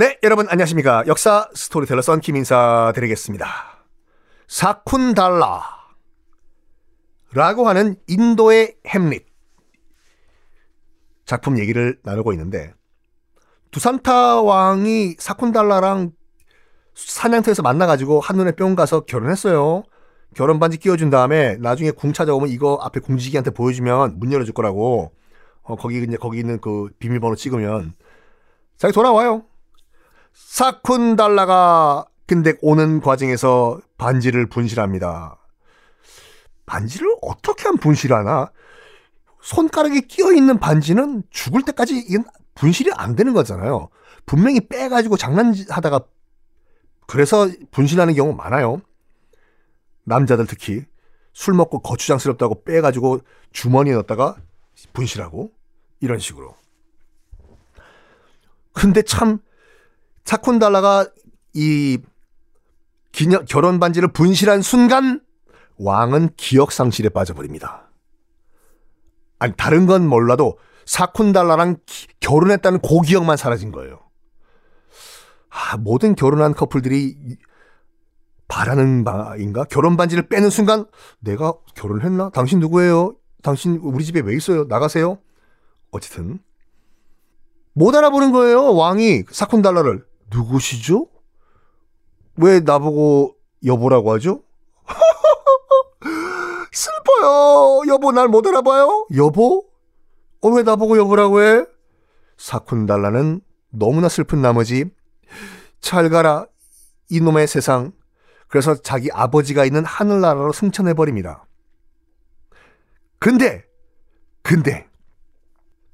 네, 여러분 안녕하십니까. 역사 스토리텔러 썬킴 인사드리겠습니다. 사쿤달라 라고 하는 인도의 햄릿 작품 얘기를 나누고 있는데, 두산타 왕이 사쿤달라랑 사냥터에서 만나가지고 한눈에 뿅 가서 결혼했어요. 결혼 반지 끼워준 다음에 나중에 궁 찾아오면 이거 앞에 궁지기한테 보여주면 문 열어줄 거라고, 거기 있는 그 비밀번호 찍으면 자기 돌아와요. 사쿤달라가 근데 오는 과정에서 반지를 분실합니다. 반지를 어떻게 하면 분실하나? 손가락에 끼어있는 반지는 죽을 때까지 이건 분실이 안 되는 거잖아요. 분명히 빼가지고 장난하다가, 그래서 분실하는 경우 많아요. 남자들 특히 술 먹고 거추장스럽다고 빼가지고 주머니에 넣었다가 분실하고 이런 식으로. 근데 참 사쿤달라가 이 결혼 반지를 분실한 순간 왕은 기억상실에 빠져버립니다. 아니 다른 건 몰라도 사쿤달라랑 결혼했다는 그 기억만 사라진 거예요. 모든 결혼한 커플들이 바라는 바인가? 결혼 반지를 빼는 순간 내가 결혼했나? 당신 누구예요? 당신 우리 집에 왜 있어요? 나가세요? 어쨌든 못 알아보는 거예요. 왕이 사쿤달라를 누구시죠? 왜 나보고 여보라고 하죠? 슬퍼요. 여보 날 못 알아봐요? 여보? 왜 나보고 여보라고 해? 사쿤달라는 너무나 슬픈 나머지 잘 가라 이놈의 세상. 그래서 자기 아버지가 있는 하늘나라로 승천해버립니다. 근데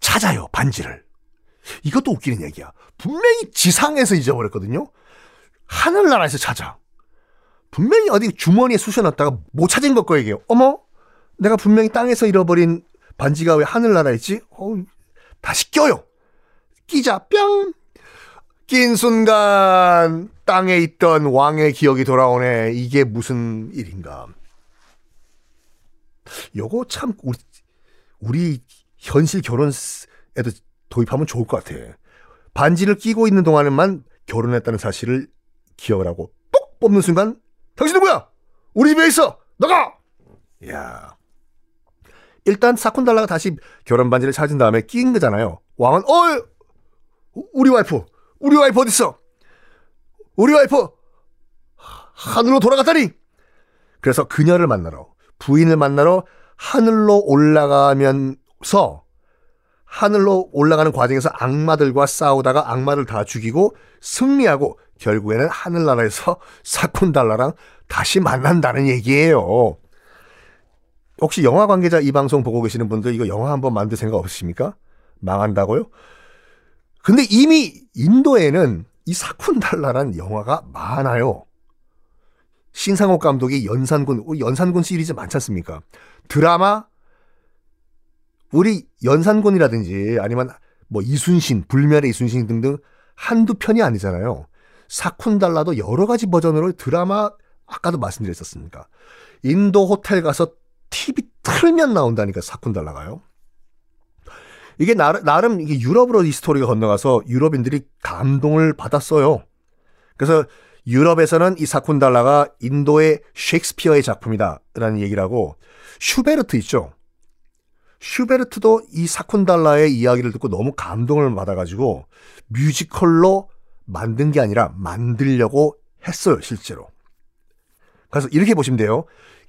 찾아요 반지를. 이것도 웃기는 얘기야. 분명히 지상에서 잊어버렸거든요. 하늘나라에서 찾아. 분명히 어디 주머니에 쑤셔놨다가 못 찾은 것 거예요. 어머, 내가 분명히 땅에서 잃어버린 반지가 왜 하늘나라에 있지? 다시 껴요. 끼자 뿅. 낀 순간 땅에 있던 왕의 기억이 돌아오네. 이게 무슨 일인가. 요거 참 우리 현실 결혼에도 도입하면 좋을 것 같아. 반지를 끼고 있는 동안에만 결혼했다는 사실을 기억을 하고 뽁 뽑는 순간 당신 누구야? 우리 집에 있어! 나가! 야, 일단 사쿤달라가 다시 결혼 반지를 찾은 다음에 끼인 거잖아요. 왕은 우리 와이프 어딨어? 우리 와이프 하늘로 돌아갔다니. 그래서 그녀를 만나러, 부인을 만나러 하늘로 올라가면서, 하늘로 올라가는 과정에서 악마들과 싸우다가 악마를 다 죽이고 승리하고 결국에는 하늘나라에서 사쿤달라랑 다시 만난다는 얘기예요. 혹시 영화 관계자 이 방송 보고 계시는 분들 이거 영화 한번 만들 생각 없으십니까? 망한다고요? 근데 이미 인도에는 이 사쿤달라란 영화가 많아요. 신상옥 감독이 연산군 시리즈 많지 않습니까? 드라마, 우리 연산군이라든지 아니면 뭐 이순신, 불멸의 이순신 등등 한두 편이 아니잖아요. 사쿤달라도 여러 가지 버전으로 드라마, 아까도 말씀드렸었으니까 인도 호텔 가서 TV 틀면 나온다니까 사쿤달라가요. 이게 나름 이게 유럽으로 이 스토리가 건너가서 유럽인들이 감동을 받았어요. 그래서 유럽에서는 이 사쿤달라가 인도의 셰익스피어의 작품이다라는 얘기를 하고, 슈베르트 있죠. 슈베르트도 이 사쿤달라의 이야기를 듣고 너무 감동을 받아가지고 뮤지컬로 만든 게 아니라 만들려고 했어요, 실제로. 그래서 이렇게 보시면 돼요.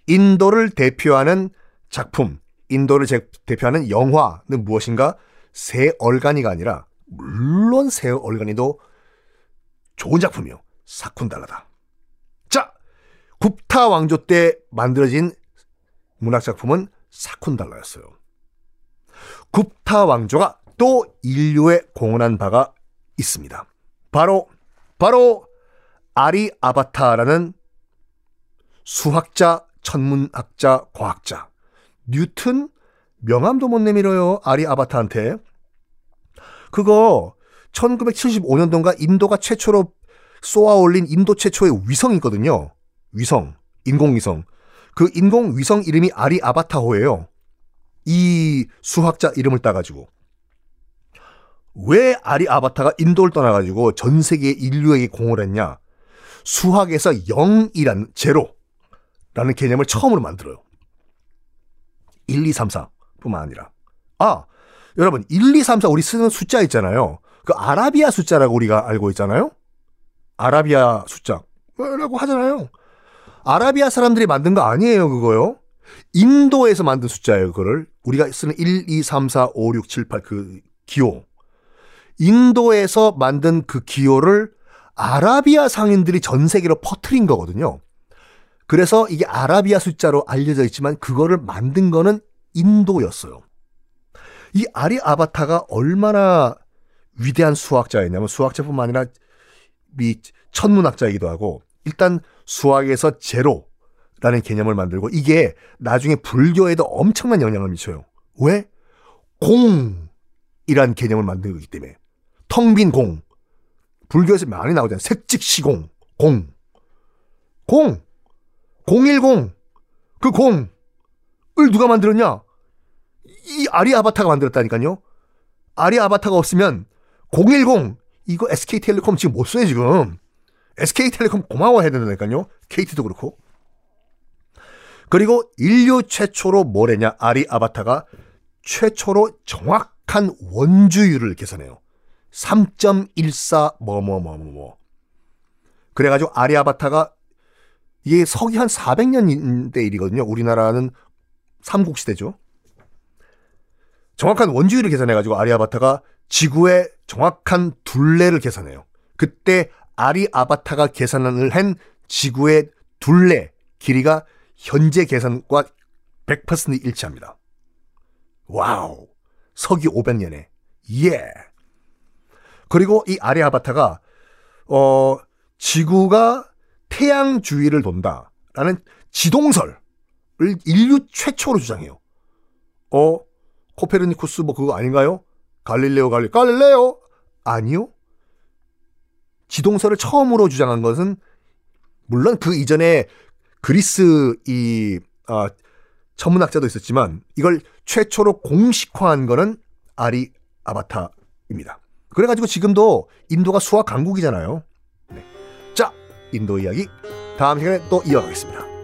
인도를 대표하는 작품, 인도를 대표하는 영화는 무엇인가? 세얼간이가 아니라, 물론 세얼간이도 좋은 작품이요, 사쿤달라다. 자, 굽타 왕조 때 만들어진 문학작품은 사쿤달라였어요. 굽타 왕조가 또 인류에 공헌한 바가 있습니다. 바로 아리아바타라는 수학자, 천문학자, 과학자. 뉴턴 명함도 못 내밀어요, 아리아바타한테. 그거 1975년도인가 인도가 최초로 쏘아올린 인도 최초의 위성이거든요. 위성, 인공위성. 그 인공위성 이름이 아리아바타호예요. 이 수학자 이름을 따가지고. 왜 아리아바타가 인도를 떠나가지고 전 세계 인류에게 공헌을 했냐? 수학에서 0이라는 제로라는 개념을 처음으로 만들어요. 1, 2, 3, 4뿐만 아니라. 아, 여러분 1, 2, 3, 4 우리 쓰는 숫자 있잖아요. 그 아라비아 숫자라고 우리가 알고 있잖아요. 아라비아 숫자라고 하잖아요. 아라비아 사람들이 만든 거 아니에요, 그거요. 인도에서 만든 숫자예요, 그거를. 우리가 쓰는 1, 2, 3, 4, 5, 6, 7, 8 그 기호. 인도에서 만든 그 기호를 아라비아 상인들이 전 세계로 퍼뜨린 거거든요. 그래서 이게 아라비아 숫자로 알려져 있지만 그거를 만든 거는 인도였어요. 이 아리아바타가 얼마나 위대한 수학자였냐면 수학자뿐만 아니라 이 천문학자이기도 하고 일단 수학에서 제로라는 개념을 만들고 이게 나중에 불교에도 엄청난 영향을 미쳐요. 왜? 공이란 개념을 만든 거기 때문에. 텅 빈 공. 불교에서 많이 나오잖아요. 색즉시공. 공. 공. 010. 그 공을 누가 만들었냐? 이 아리아바타가 만들었다니까요. 아리아바타가 없으면 010. 이거 SK텔레콤 지금 못 써요, 지금. SK텔레콤 고마워해야 된다니까요. KT도 그렇고. 그리고 인류 최초로 뭘 했냐? 아리아바타가 최초로 정확한 원주율을 계산해요. 3.14 그래가지고 아리아바타가 이게 서기 한 400년대 일이거든요. 우리나라는 삼국시대죠. 정확한 원주율을 계산해가지고 아리아바타가 지구의 정확한 둘레를 계산해요. 그때 아리아바타가 계산을 한 지구의 둘레 길이가 현재 계산과 100% 일치합니다. 와우. 서기 500년에. 예. 그리고 이 아리아바타가 지구가 태양 주위를 돈다라는 지동설을 인류 최초로 주장해요. 코페르니쿠스 그거 아닌가요? 갈릴레오? 아니요. 지동설을 처음으로 주장한 것은 물론 그 이전에 그리스 천문학자도 있었지만 이걸 최초로 공식화한 거는 아리아바타입니다. 그래가지고 지금도 인도가 수학 강국이잖아요. 네. 자, 인도 이야기 다음 시간에 또 이어가겠습니다.